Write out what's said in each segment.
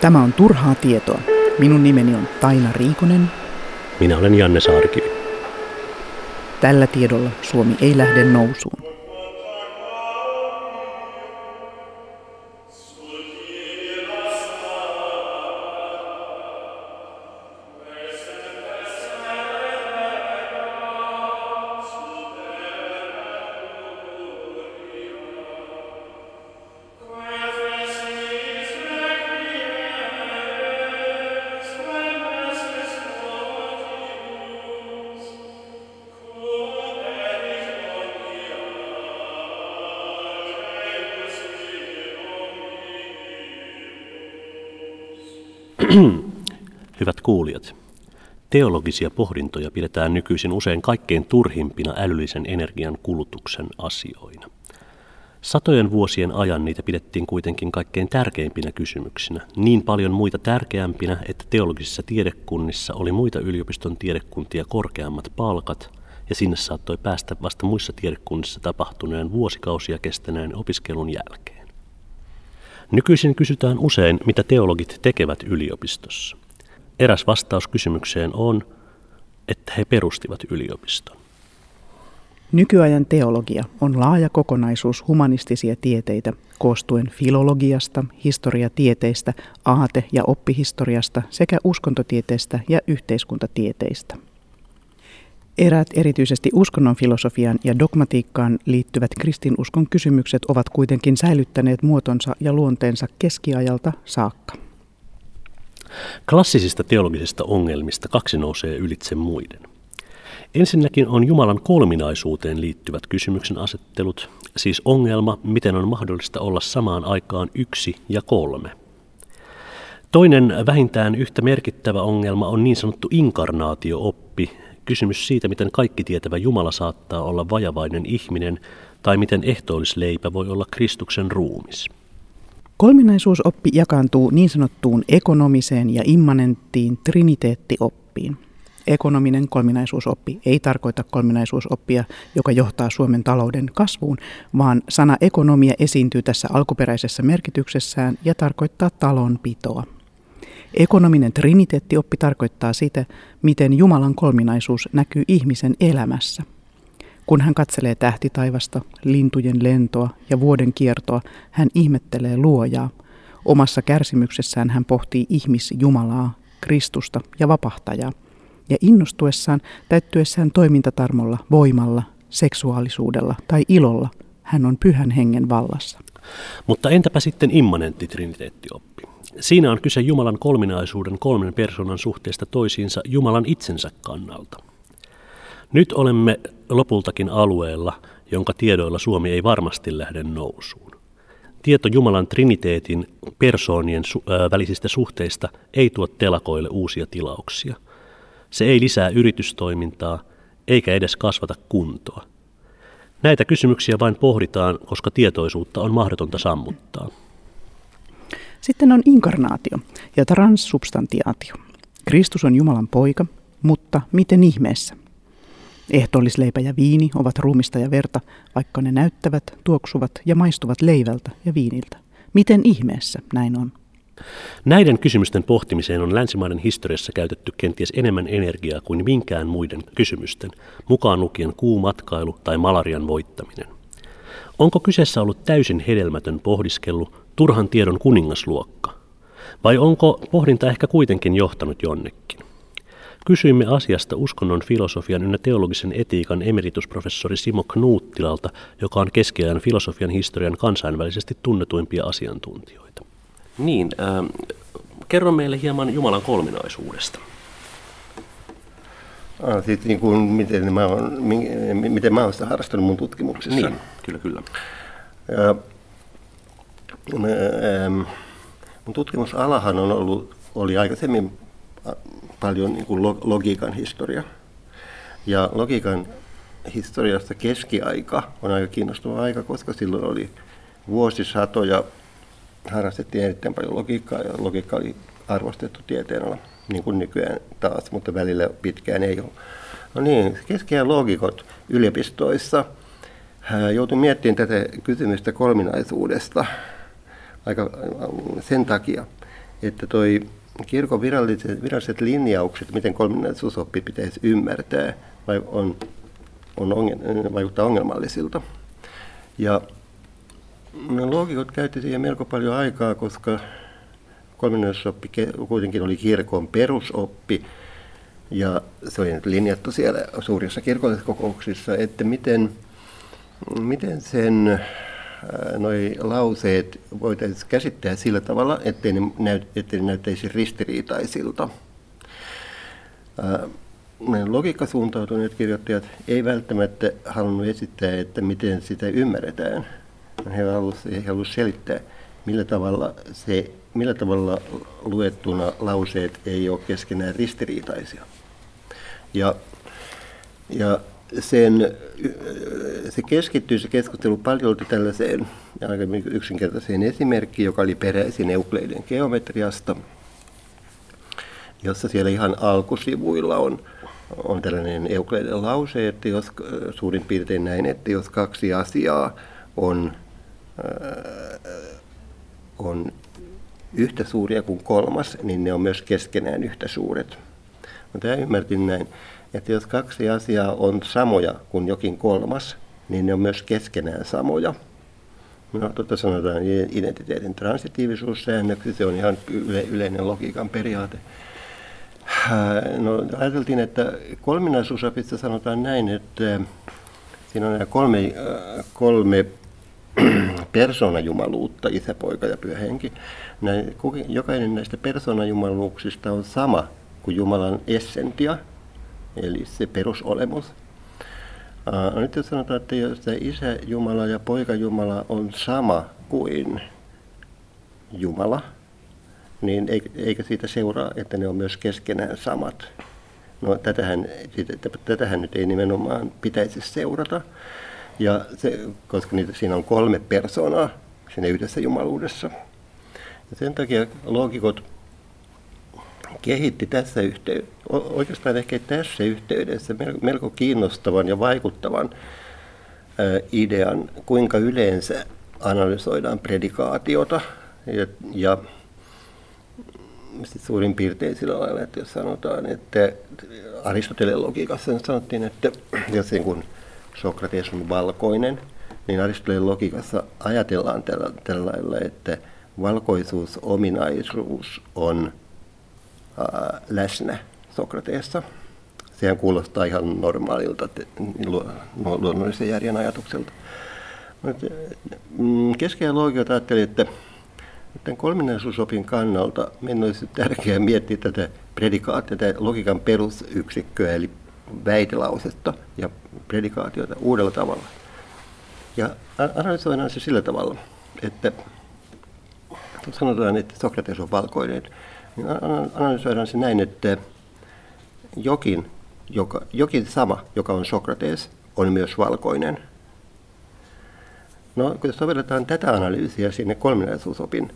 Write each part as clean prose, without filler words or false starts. Tämä on Turhaa tietoa. Minun nimeni on Taina Riikonen. Minä olen Janne Saarikivi. Tällä tiedolla Suomi ei lähde nousuun. Hyvät kuulijat, teologisia pohdintoja pidetään nykyisin usein kaikkein turhimpina älyllisen energian kulutuksen asioina. Satojen vuosien ajan niitä pidettiin kuitenkin kaikkein tärkeimpinä kysymyksinä, niin paljon muita tärkeämpinä, että teologisissa tiedekunnissa oli muita yliopiston tiedekuntia korkeammat palkat, ja sinne saattoi päästä vasta muissa tiedekunnissa tapahtuneen vuosikausia kestäneen opiskelun jälkeen. Nykyisin kysytään usein, mitä teologit tekevät yliopistossa. Eräs vastaus kysymykseen on, että he perustivat yliopiston. Nykyajan teologia on laaja kokonaisuus humanistisia tieteitä koostuen filologiasta, historiatieteistä, aate- ja oppihistoriasta sekä uskontotieteestä ja yhteiskuntatieteistä. Eräät erityisesti uskonnonfilosofiaan ja dogmatiikkaan liittyvät kristinuskon kysymykset ovat kuitenkin säilyttäneet muotonsa ja luonteensa keskiajalta saakka. Klassisista teologisista ongelmista kaksi nousee ylitse muiden. Ensinnäkin on Jumalan kolminaisuuteen liittyvät kysymyksen asettelut, siis ongelma, miten on mahdollista olla samaan aikaan 1 ja 3. Toinen vähintään yhtä merkittävä ongelma on niin sanottu inkarnaatio-oppi, kysymys siitä, miten kaikki tietävä Jumala saattaa olla vajavainen ihminen tai miten ehtoollisleipä voi olla Kristuksen ruumis. Kolminaisuusoppi jakaantuu niin sanottuun ekonomiseen ja immanenttiin triniteettioppiin. Ekonominen kolminaisuusoppi ei tarkoita kolminaisuusoppia, joka johtaa Suomen talouden kasvuun, vaan sana ekonomia esiintyy tässä alkuperäisessä merkityksessään ja tarkoittaa talonpitoa. Ekonominen triniteettioppi tarkoittaa sitä, miten Jumalan kolminaisuus näkyy ihmisen elämässä. Kun hän katselee tähtitaivasta, lintujen lentoa ja vuoden kiertoa, hän ihmettelee luojaa. Omassa kärsimyksessään hän pohtii ihmisjumalaa, Kristusta ja vapahtajaa. Ja innostuessaan, täyttyessään toimintatarmolla, voimalla, seksuaalisuudella tai ilolla, hän on pyhän hengen vallassa. Mutta entäpä sitten immanentti triniteettioppi? Siinä on kyse Jumalan kolminaisuuden 3 persoonan suhteesta toisiinsa Jumalan itsensä kannalta. Nyt olemme lopultakin alueella, jonka tiedoilla Suomi ei varmasti lähde nousuun. Tieto Jumalan triniteetin persoonien välisistä suhteista ei tuo telakoille uusia tilauksia. Se ei lisää yritystoimintaa eikä edes kasvata kuntoa. Näitä kysymyksiä vain pohditaan, koska tietoisuutta on mahdotonta sammuttaa. Sitten on inkarnaatio ja transsubstantiaatio. Kristus on Jumalan poika, mutta miten ihmeessä? Ehtoollisleipä ja viini ovat ruumista ja verta, vaikka ne näyttävät, tuoksuvat ja maistuvat leivältä ja viiniltä. Miten ihmeessä näin on? Näiden kysymysten pohtimiseen on länsimaiden historiassa käytetty kenties enemmän energiaa kuin minkään muiden kysymysten, mukaan lukien kuumatkailu tai malarian voittaminen. Onko kyseessä ollut täysin hedelmätön pohdiskelu, turhan tiedon kuningasluokka? Vai onko pohdinta ehkä kuitenkin johtanut jonnekin? Kysyimme asiasta uskonnon filosofian ynnä teologisen etiikan emeritusprofessori Simo Knuuttilalta, joka on keskiajan filosofian historian kansainvälisesti tunnetuimpia asiantuntijoita. Niin, kerro meille hieman Jumalan kolminaisuudesta. Sitten niin kuin miten mä olen sitä harrastanut mun tutkimuksessa. Niin, kyllä. Ja mun tutkimusalahan oli aikaisemmin paljon niin kuin logiikan historia. Ja logiikan historiasta keskiaika on aika kiinnostava aika, koska silloin oli vuosisatoja, harrastettiin erittäin paljon logiikkaa ja logiikka oli arvostettu tieteenala, niin kuin nykyään taas, mutta välillä pitkään ei ole. No niin, keskiajan loogikot yliopistoissa joutui miettimään tätä kysymystä kolminaisuudesta aika sen takia, että toi kirkon viralliset linjaukset, miten kolminaisuusoppi pitäisi ymmärtää, vaikuttaa ongelmallisilta. Ja loogikot käytti siihen melko paljon aikaa, koska kolminaisuusoppi kuitenkin oli kirkon perusoppi, ja se oli nyt linjattu siellä suurissa kirkolliskokouksissa, että miten sen noi lauseet voitaisiin käsittää sillä tavalla, ettei ne näyttäisi ristiriitaisilta. Logiikkasuuntautuneet kirjoittajat ei välttämättä halunnut esittää, että miten sitä ymmärretään. He halusivat selittää, millä tavalla luettuna lauseet ei ole keskenään ristiriitaisia. Ja se keskittyy se keskustelu paljon tällaiseen aika yksinkertaiseen esimerkkiin, joka oli peräisin Eukleiden geometriasta, jossa siellä ihan alkusivuilla on tällainen Eukleiden lause, että jos suurin piirtein näin, että jos kaksi asiaa on yhtä suuria kuin kolmas, niin ne on myös keskenään yhtä suuret. Tämä ymmärtin näin, että jos kaksi asiaa on samoja kuin jokin kolmas, niin ne on myös keskenään samoja. No, totta sanotaan identiteetin transitiivisuussäännöksi, se on ihan yleinen logiikan periaate. No, ajateltiin, että kolminaisuusopissa sanotaan näin, että siinä on kolme persoonajumaluutta, Isä, Poika ja Pyhä Henki. Jokainen näistä persoonajumaluuksista on sama kuin Jumalan essentia, eli se perusolemus. Nyt jos sanotaan, että jos Isä Jumala ja Poika Jumala on sama kuin Jumala, niin eikä siitä seuraa, että ne on myös keskenään samat. No, tätähän nyt ei nimenomaan pitäisi seurata. Ja koska siinä on kolme persoonaa siinä yhdessä jumaluudessa. Ja sen takia loogikot kehitti tässä yhteydessä, oikeastaan ehkä tässä yhteydessä, melko kiinnostavan ja vaikuttavan idean, kuinka yleensä analysoidaan predikaatiota. Ja suurin piirtein sillä lailla, että jos sanotaan, että Aristoteleen logiikassa sanottiin, että jos kun Sokrates on valkoinen, niin Aristoteleen logiikassa ajatellaan tällä lailla, että valkoisuusominaisuus on läsnä Sokrateessa. Sehän kuulostaa ihan normaalilta luonnollisen järjen ajatukselta. Keskeinen loogikot ajatteli, että tämän kolminaisuusopin kannalta meidän olisi tärkeää miettiä tätä predikaattia, tätä logiikan perusyksikköä, eli väitelausetta ja predikaatiota uudella tavalla. Ja analysoidaan se sillä tavalla, että kun sanotaan, että Sokrates on valkoinen, niin analysoidaan se näin, että jokin sama, joka on Sokrates, on myös valkoinen. No, kun sovelletaan tätä analyysiä sinne kolminaisuusopin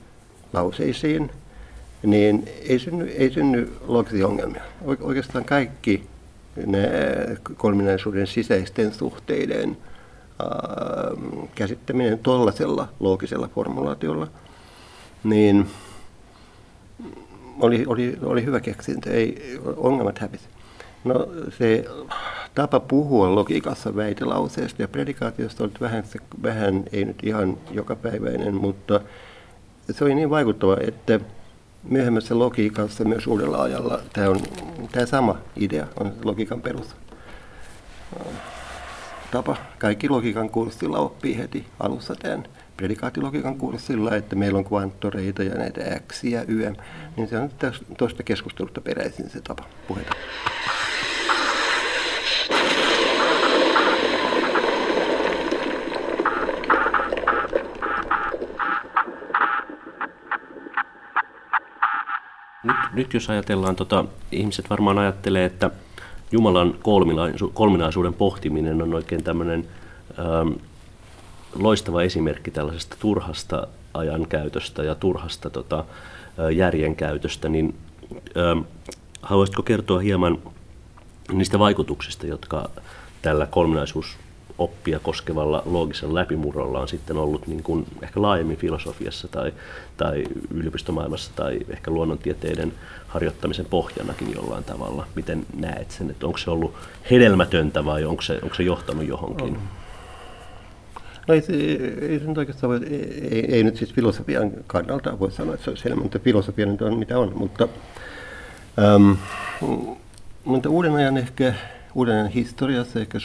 lauseisiin, niin ei synny loogisia ongelmia. Oikeastaan kaikki kolminaisuuden sisäisten suhteiden käsittäminen tuollaisella loogisella formulaatiolla, niin oli hyvä keksintö, ei ongelmat hävisi. No, se tapa puhua logiikassa väitelauseesta ja predikaatiosta on vähän, ei nyt ihan jokapäiväinen, mutta se oli niin vaikuttava, että myöhemmässä logiikassa myös uudella ajalla tämä sama idea on logiikan perustapa. Kaikki logiikan kurssilla oppii heti alussa tämän predikaattilogiikan kurssilla, että meillä on kvanttoreita ja näitä x ja ym, niin se on tuosta keskustelusta peräisin se tapa puhetta. Nyt jos ajatellaan, ihmiset varmaan ajattelee, että Jumalan kolminaisuuden pohtiminen on oikein tämmöinen loistava esimerkki tällaisesta turhasta ajankäytöstä ja turhasta järjenkäytöstä, niin haluaisitko kertoa hieman niistä vaikutuksista, jotka tällä kolminaisuus oppia koskevalla loogisella läpimurrolla on sitten ollut niin kuin ehkä laajemmin filosofiassa tai yliopistomaailmassa tai ehkä luonnontieteiden harjoittamisen pohjanakin jollain tavalla. Miten näet sen, että onko se ollut hedelmätöntä vai onko se johtanut johonkin? No ei se nyt oikeastaan voi, ei nyt siis filosofian kannalta voi sanoa, että se olisi enemmän, mutta filosofia nyt on mitä on, mutta uuden ajan historiassa ehkä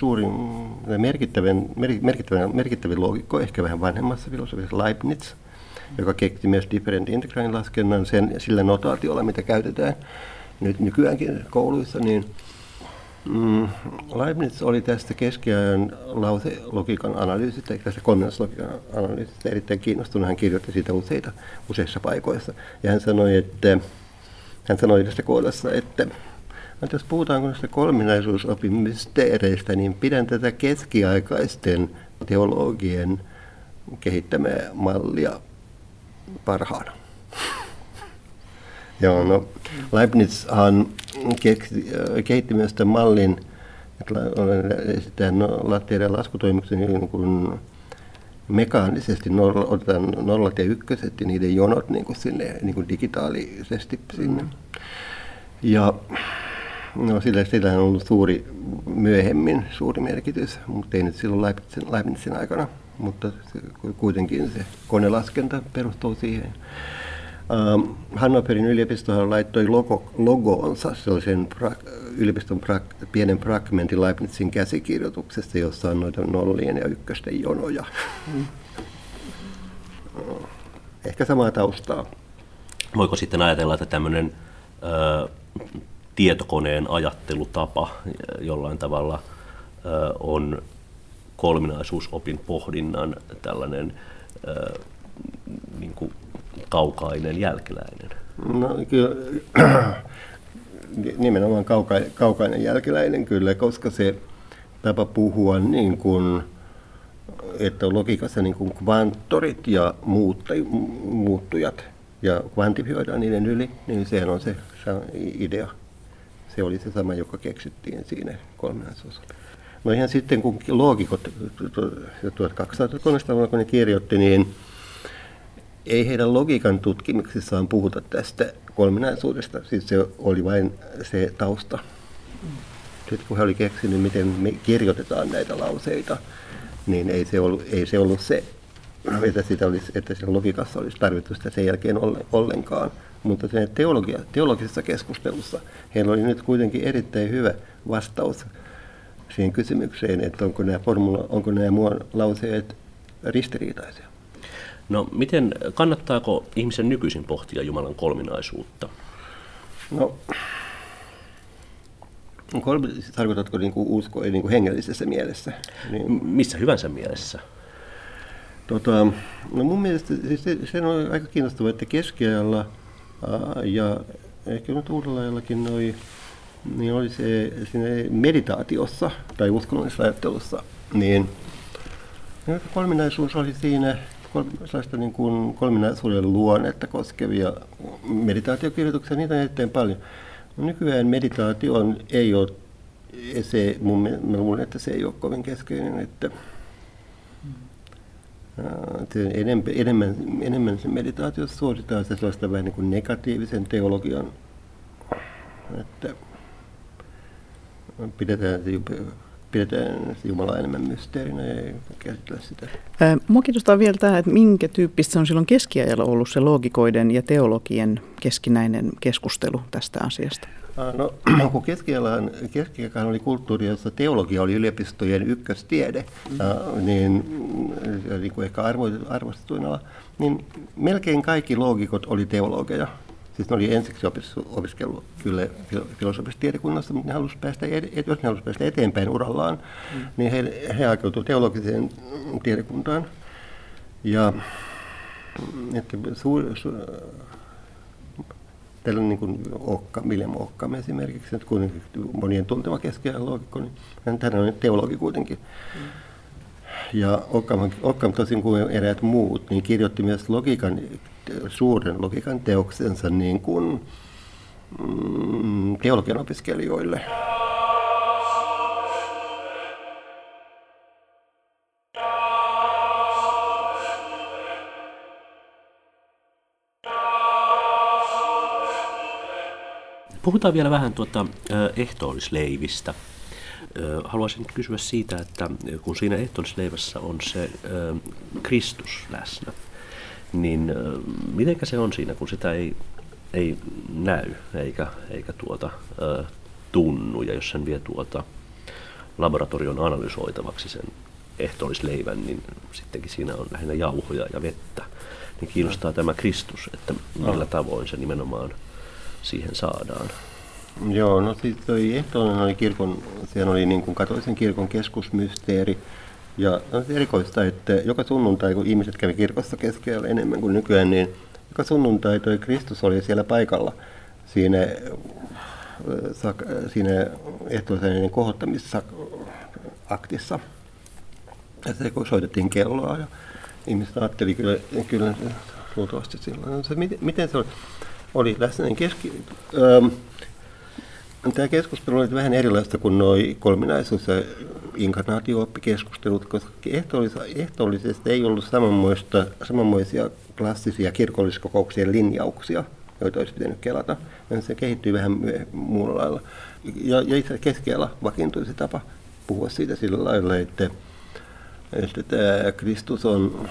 merkittävin loogikko, ehkä vähän vanhemmassa filosofiassa Leibniz, joka keksi myös different integraalin laskennan sillä notaatiolla, mitä käytetään nyt nykyäänkin kouluissa, niin Leibniz oli tästä keskiajan lauselogiikan analyysistä, tästä kombinaatiologiikan analyysistä erittäin kiinnostunut. Hän kirjoitti siitä useissa paikoissa. Ja hän sanoi tästä kohdassa, että jos puhutaan näistä kolminaisuusopin mysteereistä, niin pidän tätä keskiaikaisten teologien kehittämää mallia parhaana. Joo, no Leibnizhan kehitti myös tämän mallin, että esitetään latteiden laskutoimuksen niin kuin mekaanisesti otetaan nollat ja ykköset ja niiden jonot niin kuin sinne, niin kuin digitaalisesti sinne. Ja no, sillä on ollut myöhemmin suuri merkitys, mutta ei nyt silloin Leibnizin aikana, mutta kuitenkin se konelaskenta perustuu siihen. Hannoverin yliopistohan laittoi logoonsa sellaisen yliopiston pienen fragmentin Leibnizin käsikirjoituksesta, jossa on noita nollien ja ykkösten jonoja. Ehkä samaa taustaa. Voiko sitten ajatella, että tämmöinen tietokoneen ajattelutapa jollain tavalla on kolminaisuusopin pohdinnan tällainen niin kuin kaukainen jälkeläinen? No kyllä, nimenomaan kaukainen jälkeläinen kyllä, koska se tapa puhua niin kuin, että logiikassa niin kuin kvanttorit ja muuttujat ja kvantifioidaan niiden yli, niin sehän on se idea. Se oli se sama, joka keksittiin siinä kolminaisuusopissa. No ihan sitten kun loogikot 1200-luvulla, kun ne kirjoitti, niin ei heidän logiikan tutkimuksissaan puhuta tästä kolminaisuudesta, siis se oli vain se tausta. Nyt kun he oli keksinyt, miten me kirjoitetaan näitä lauseita, niin ei se ollut se, että sitä olisi, että siinä logiikassa olisi tarvittu sitä sen jälkeen ollenkaan. Mutta siinä teologisessa keskustelussa heillä oli nyt kuitenkin erittäin hyvä vastaus siihen kysymykseen, että onko nämä lauseet ristiriitaisia. No, miten kannattaako ihmisen nykyisin pohtia Jumalan kolminaisuutta? No, tarkoitatko niinku uskoa niinku hengellisessä mielessä? Niin, missä hyvänsä mielessä? No mun mielestä se on aika kiinnostavaa, että keskiajalla ja ehkä nyt uudella ajallakin niin oli se siinä meditaatiossa tai uskonnollisessa ajattelussa, niin kolminaisuus oli siinä sellaista niin kuin kolminaisuuden luonnetta koskevia meditaatiokirjoituksia, niitä on erittäin paljon. Nykyään meditaatio ei ole, että se ei ole kovin keskeinen, että enemmän se meditaatio suositaan sellaista vähän niin kuin negatiivisen teologian, että pidetään Jumalaa enemmän mysteerinä ja käsitellä sitä. Mua kiinnostaa vielä tämä, että minkä tyyppistä on silloin keskiajalla ollut se loogikoiden ja teologien keskinäinen keskustelu tästä asiasta? No, kun keskiaikahan oli kulttuuri, jossa teologia oli yliopistojen ykköstiede, niin kuin ehkä arvostetuin ala, niin melkein kaikki loogikot oli teologeja. Siis ne oli ensiksi opiskellut kyllä filosofisessa tiedekunnassa, mutta jos ne halusivat päästä eteenpäin urallaan, niin he hakeutuivat teologiseen tiedekuntaan. Ja että tällainen niin kuin Vilhelm Ockham esimerkiksi, että kun monien tuntema keskiajan loogikko, niin hän on teologi kuitenkin. Ja Ockham tosin kuin eräät muut, niin kirjoitti myös suuren logiikan teoksensa niin kuin teologian opiskelijoille. Puhutaan vielä vähän ehtoollisleivistä. Haluaisin kysyä siitä, että kun siinä ehtoollisleivässä on se Kristus läsnä, niin mitenkä se on siinä, kun sitä ei näy eikä tunnu, ja jos sen vie laboratorion analysoitavaksi sen ehtoollisleivän, niin sittenkin siinä on lähinnä jauhoja ja vettä. Niin kiinnostaa tämä Kristus, että millä tavoin se nimenomaan siihen saadaan. Joo, no siis toi ehtoollinen oli sehän oli katolisen kirkon keskusmysteeri. Ja on erikoista, että joka sunnuntai, kun ihmiset kävi kirkossa keskellä enemmän kuin nykyään, niin joka sunnuntai toi Kristus oli siellä paikalla siinä ehtoollisen kohottamisessa aktissa. Ja se soitettiin kelloa ja ihmiset ajatteli kyllä luultavasti silloin. Se, miten se oli läsnä? Tämä keskustelu oli vähän erilaista kuin nuo kolminaisuus- ja inkarnaatio-oppikeskustelut, koska ehtoollisesti ei ollut samanmoisia klassisia kirkolliskokouksien linjauksia, joita olisi pitänyt kelata. Ja se kehittyy vähän muulla lailla. Ja itse keskellä vakiintui se tapa puhua siitä sillä lailla, että tämä Kristus on,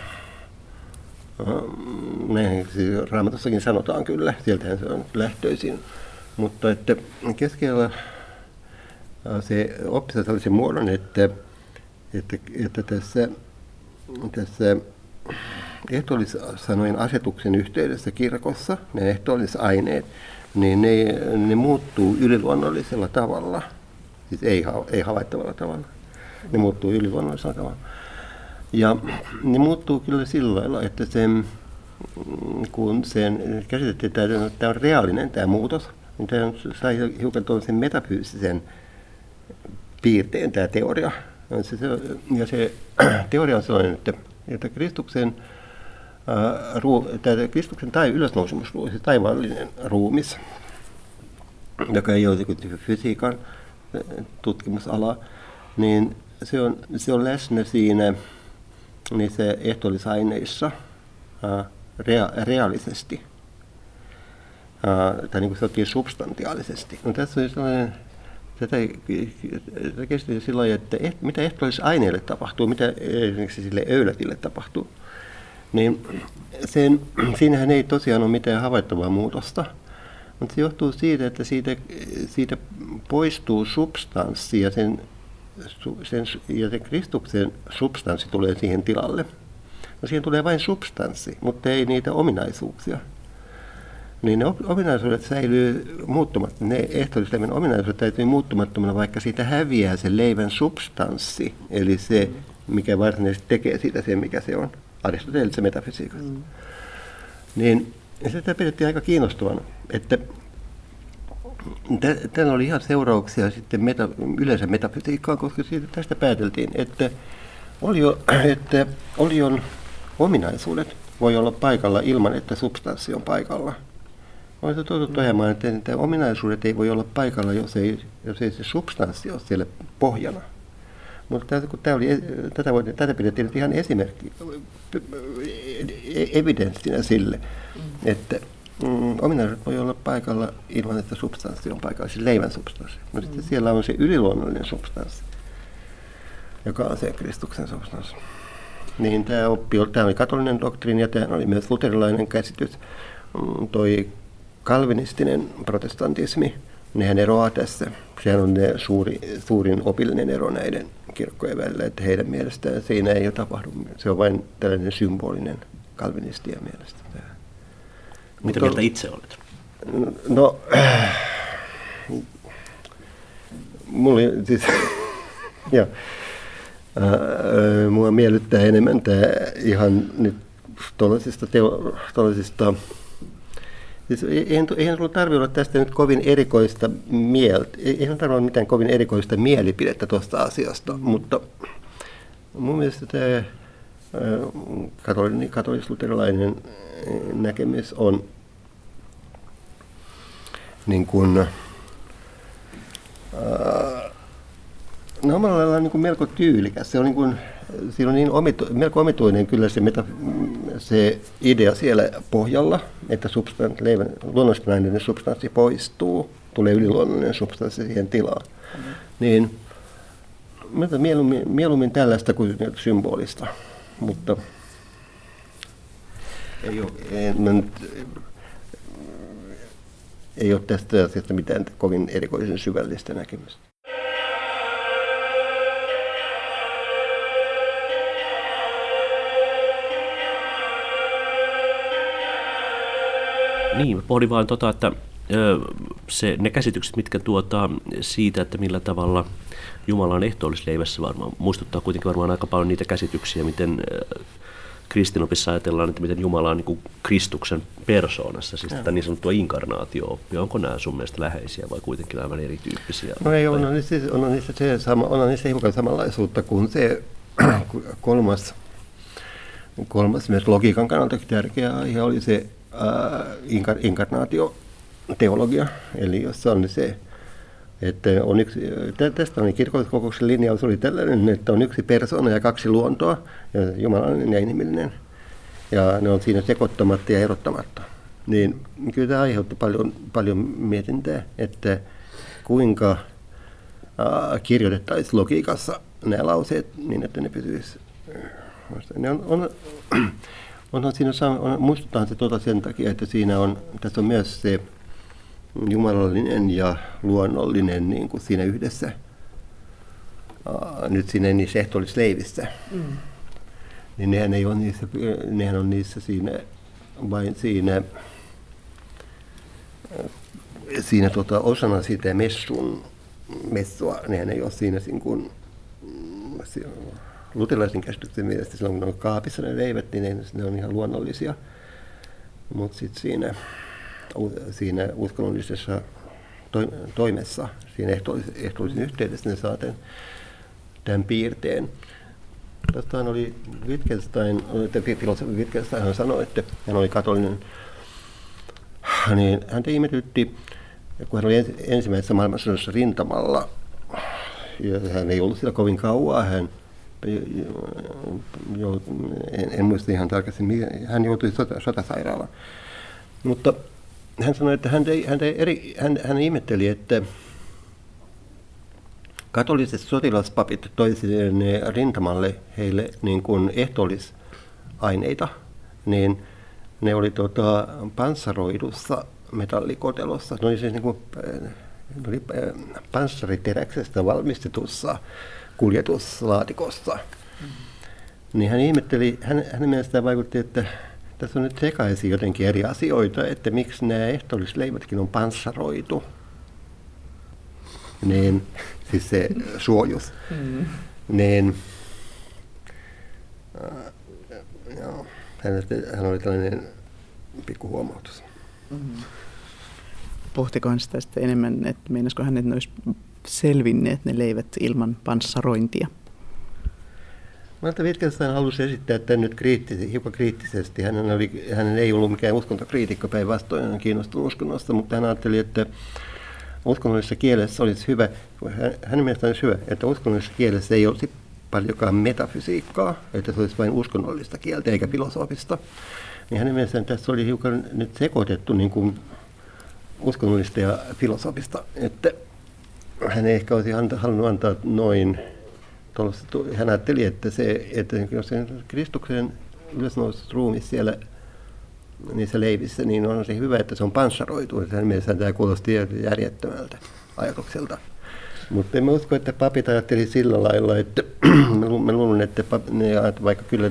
näinhän siis Raamatussakin sanotaan kyllä, sieltähän se on lähtöisin. Mutta että keskellä se oppisat oli se muodon, että tässä ehtoollissanojen asetuksen yhteydessä kirkossa, ne ehtoollisaineet, niin ne muuttuu yliluonnollisella tavalla, siis ei havaittavalla tavalla, ne muuttuu yliluonnollisella tavalla. Ja ne muuttuu kyllä sillä lailla, että kun sen käsitettiin, että tämä on reaalinen tämä muutos, niin tämä sai hiukan tuollaisen metafyysisen piirteen tämä teoria. Ja se teoria on sellainen, että Kristuksen tai ylösnousemusruumis, taivaallinen ruumis, joka ei ole fysiikan tutkimusala, niin se on läsnä siinä niissä ehtoollisaineissa reaalisesti, tai niin kuin sanottiin substantiaalisesti. No, tässä on sellainen, tätä käsitettiin sillä lailla, että mitä ehtoollisaineille tapahtuu, mitä esimerkiksi sille öylätille tapahtuu, niin siinähän ei tosiaan ole mitään havaittavaa muutosta, mutta se johtuu siitä, että siitä poistuu substanssi ja sen Kristuksen substanssi tulee siihen tilalle. No, siihen tulee vain substanssi, mutta ei niitä ominaisuuksia. Niin ne ominaisuudet säilyy muuttumattomana, ne ehtoollisleivän ominaisuudet täytyy muuttumattomana, vaikka siitä häviää se leivän substanssi, eli se, mikä varsinaisesti tekee siitä sen, mikä se on, Aristoteles metafysiikassa. Niin sitä pidettiin aika kiinnostavana, että tällä oli ihan seurauksia sitten yleensä metafysiikkaan, koska tästä pääteltiin, että olion ominaisuudet voi olla paikalla ilman, että substanssi on paikalla. On se totuttu hieman, että ominaisuudet ei voi olla paikalla, jos ei se substanssi ole siellä pohjana. Mutta tätä pidettiin ihan esimerkki, evidenssinä sille, että ominaisuudet voi olla paikalla ilman, että substanssi on paikalla, siis leivän substanssi. No sitten siellä on se yliluonnollinen substanssi, joka on se Kristuksen substanssi. Niin tämä oli katolinen doktriini ja tämä oli myös luterilainen käsitys. Toi kalvinistinen protestantismi, nehän eroaa tässä. Sehän on suurin opillinen ero näiden kirkkojen välillä, että heidän mielestään siinä ei ole tapahdu. Se on vain tällainen symbolinen kalvinistien mielestä. Mitä mieltä itse olet? No, mulla siis, joo. Mua miellyttää enemmän tämä ihan nyt tuollaisista, siis eihän sulla tarvitse olla tästä nyt kovin erikoista mieltä, eihän tarvitse olla mitään kovin erikoista mielipidettä tuosta asiasta, mutta mun mielestä tämä katolis-luterilainen näkemys on niin kuin no omalla lailla on niin kuin melko tyylikäs. Se on niin kuin, siinä on niin melko omituinen kyllä se idea siellä pohjalla, että luonnollisten aineiden substanssi poistuu tulee yliluonnollinen substanssi siihen tilaan. Niin, mieluummin tällaista kuin symbolista, mutta ei ole tästä asiasta mitään kovin erikoisen syvällistä näkemystä. Niin, pohdin vaan että ne käsitykset, mitkä siitä, että millä tavalla Jumala on ehtoollisleivässä varmaan, muistuttaa kuitenkin varmaan aika paljon niitä käsityksiä, miten kristinopissa ajatellaan, että miten Jumala on niin kuin Kristuksen persoonassa, siis tätä niin sanottua inkarnaatio-oppia. Onko nämä sun mielestä läheisiä vai kuitenkin aivan erityyppisiä? No ei, on niissä hiukan samanlaisuutta kuin se kolmas myös logiikan kannalta tärkeä aihe oli se, inkarnaatioteologia, eli jossa on se, että on yksi, tästä on kirkolliskokouksen linjaus oli tällainen, että on yksi persoona ja kaksi luontoa, jumalainen ja inhimillinen, ja ne on siinä sekoittamatta ja erottamatta. Niin kyllä tämä aiheutti paljon mietintää, että kuinka kirjoitettaisiin logiikassa nämä lauseet niin, että ne pysyisivät. Muistutaan se sen takia, että tässä on myös se jumalallinen ja luonnollinen niin kuin siinä yhdessä, nyt siinä niissä ehtoollisleivissä. Niin nehän on niissä siinä osana sitä messua, nehän ei ole siinä kuin luterilaisen käsityksen mielestä silloin, kun on kaapissa ne leivät, niin ne on ihan luonnollisia. Mutta sitten siinä uskonnollisessa toimessa, siinä ehtoollisen yhteydessä, ne saa tämän piirteen. Tästähän oli Wittgenstein, hän sanoi, että hän oli katolinen. Niin häntä ihmetytti, kun hän oli ensimmäisessä maailmansodassa rintamalla. Ja hän ei ollut siellä kovin kauan. En muista ihan tarkasti, hän joutui sotasairaalaan. Mutta hän sanoi, että hän ihmetteli, että katoliset sotilaspapit toisivat rintamalle heille niin kuin ehtoollisaineita, niin ne oli panssaroidussa metallikotelossa, ne oli siis niin kuin panssariteräksestä valmistetussa kuljetuslaatikossa. Niin hän ihmetteli, hänen mielestään vaikutti, että tässä on nyt sekaisin jotenkin eri asioita, että miksi nämä ehtoollisleivätkin on panssaroitu. Niin, siis se suojus. Niin, joo, hän oli tällainen pikku huomautus. Pohtikohan sitä sitten enemmän, että meinasko hänet noissa selvinneet ne leivät ilman panssarointia. Wittgenstein halusi esittää tämän nyt hiukan kriittisesti. Hän ei ollut mikään uskontokriitikko, päinvastoin hän kiinnostunut uskonnosta, mutta hän ajatteli, että uskonnollisessa kielessä olisi hyvä, hänen mielestään olisi hyvä, että uskonnollisessa kielessä ei olisi paljonkaan metafysiikkaa, että se olisi vain uskonnollista kieltä eikä filosofista. Niin hänen mielestään tässä oli hiukan nyt sekoitettu niin kuin uskonnollista ja filosofista, että hän ei ehkä olisi halunnut antaa noin. Hän ajatteli, että jos Kristuksen ylösnousut ruumis siellä niissä leivissä, niin on se hyvä, että se on panssaroitu. Hän mielessään tämä kuulosti järjettömältä ajatukselta. Mutta en usko, että papit ajatteli sillä lailla, että me luulen, että vaikka kyllä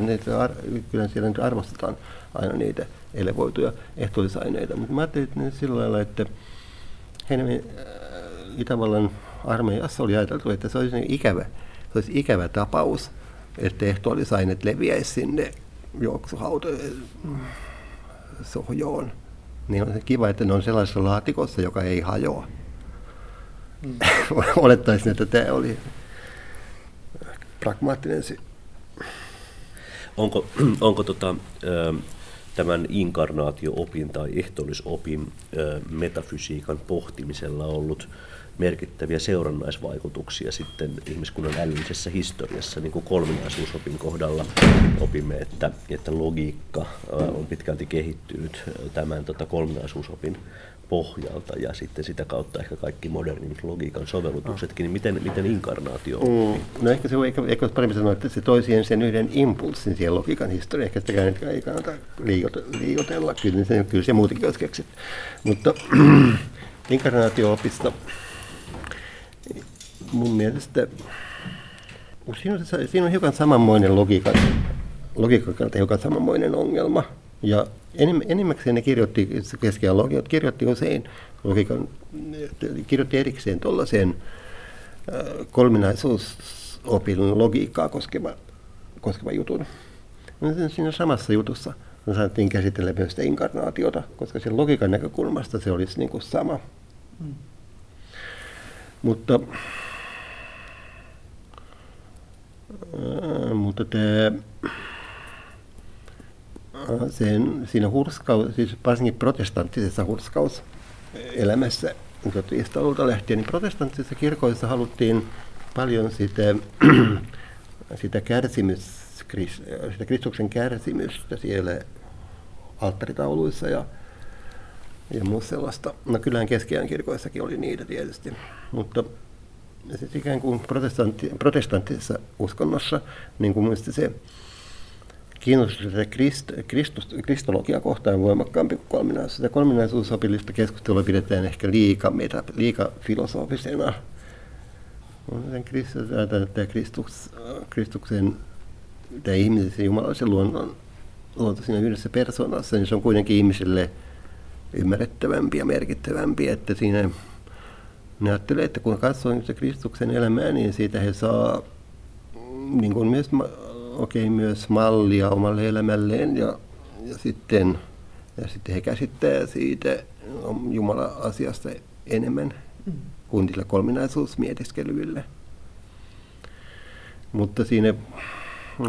siellä nyt arvostetaan aina niitä elevoituja ehtoollisaineita. Mutta mä ajattelin että sillä lailla, että Itävallan armeijassa oli ajateltu, että se olisi ikävä tapaus, että ehtoollisaineet leviäisi sinne juoksuhautosohjoon. Niin on se kiva, että ne on sellaisessa laatikossa, joka ei hajoa. Olettaisin, että tämä oli pragmaattinen syy. Onko tämän inkarnaatio-opin tai ehtoollisopin metafysiikan pohtimisella ollut merkittäviä seurannaisvaikutuksia sitten ihmiskunnan älyllisessä historiassa. Niin kuin kolminaisuusopin kohdalla opimme, että logiikka on pitkälti kehittynyt tämän kolminaisuusopin pohjalta ja sitten sitä kautta ehkä kaikki modernin logiikan sovellutuksetkin, niin miten inkarnaatio on? No ehkä se on paremmin sanoa, että se toi siihen sen yhden impulssin siihen logiikan historiaan, ehkä sitäkään ei kannata liioitella, kyllä se muutenkin olisi keksitty. Mutta inkarnaatio-opista mun mielestä siinä on hiukan samanmoinen logiikan kannalta hiukan samanmoinen ongelma. Ja enimmäkseen ne kirjoitti erikseen tuollaiseen kolminaisuusopin logiikkaa koskeva jutun. No, siinä samassa jutussa me saatiin käsitellä myös sitä inkarnaatiota, koska sen logiikan näkökulmasta se olisi niin kuin sama. Mutta siinä hurskaus, siis varsinkin protestanttisessa hurskauselämässä 1500-luvulta lähtien, niin protestanttisissa kirkoissa haluttiin paljon sitä Kristuksen kärsimystä siellä alttaritauluissa ja muuta sellaista. No kyllähän keskiajan kirkoissakin oli niitä tietysti, mutta sitten ikään kuin protestanttisessa uskonnossa, niin kuin muista se kiinnostus kristologia kohtaan voimakkaampi kuin kolminaisuus. Ja kolminaisuusopillista keskustelua pidetään ehkä liika filosofisena. Kristuksen ja ihmisen jumalaisen luonto siinä yhdessä persoonassa, niin se on kuitenkin ihmiselle ymmärrettävämpi ja merkittävämpi. Että siinä ne ajattelee, että kun katsoo Kristuksen elämää, niin siitä he saa niin kuin myös mallia omalle elämälleen ja sitten he käsittää siitä Jumala-asiasta enemmän kuin sillä kolminaisuusmietiskelyillä. Mutta siinä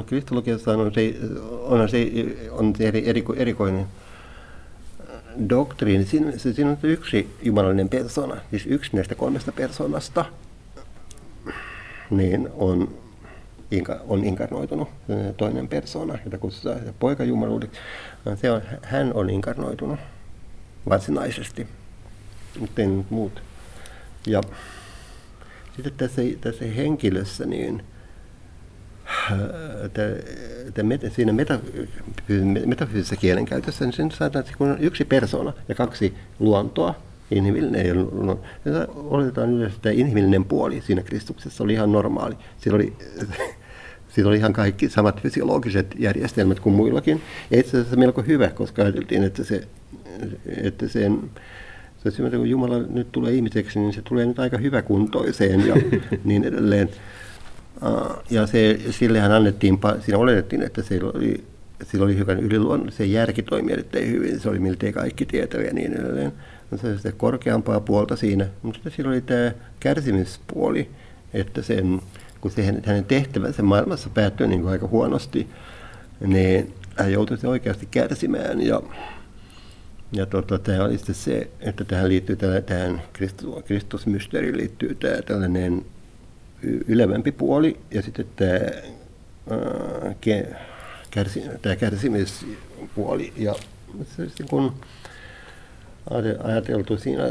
kristologiassa on se erikoinen doktriini. Siinä on yksi jumalallinen persona, siis yksi näistä kolmesta persoonasta niin on inkarnoitunut toinen persona, jota kutsutaan poikajumaluudeksi. Hän on inkarnoitunut varsinaisesti, mutta muut. Ja sitten tässä henkilössä, niin siinä metafyysisessä kielenkäytössä, niin saadaan, kun on yksi persona ja kaksi luontoa, oletetaan yleensä, että inhimillinen puoli siinä Kristuksessa oli ihan normaali. Sillä oli ihan kaikki samat fysiologiset järjestelmät kuin muillakin. Ja itse asiassa melko hyvä, koska ajateltiin, että kun Jumala nyt tulee ihmiseksi, niin se tulee nyt aika hyväkuntoiseen ja niin edelleen. Ja sillehän siinä oletettiin, että sillä oli hiukan yliluonnollinen, se järki toimi erittäin hyvin, se oli miltei kaikki tietäviä ja niin edelleen. Se oli sitä korkeampaa puolta siinä, mutta sitten sillä oli tämä kärsimyspuoli, että kun hänen tehtävänsä maailmassa päättyi niin aika huonosti, niin hän joutui oikeasti kärsimään. Tämä oli sitten se, että tähän liittyy tähän Kristusmysteeriin liittyy tämä tällainen ylevämpi puoli ja sitten tämä kärsimyspuoli. Ja se, kun ajateltu siinä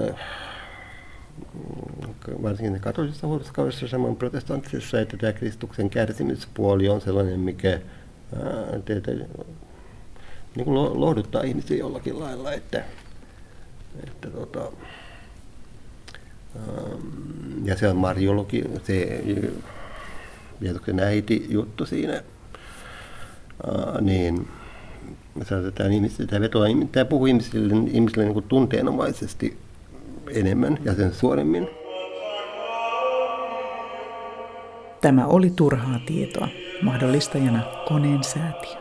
varsinkin katolisessa hurskaudessa, samoin protestanttisessa, että tämä Kristuksen kärsimyspuoli on sellainen, mikä niin kuin lohduttaa ihmisiä jollakin lailla, että ja se on mariologi, se Jeesuksen äiti juttu siinä, niin tämä puhuu ihmisille niin kuin tunteenomaisesti enemmän ja sen suoremmin. Tämä oli Turhaa tietoa, mahdollistajana Koneen Säätiö.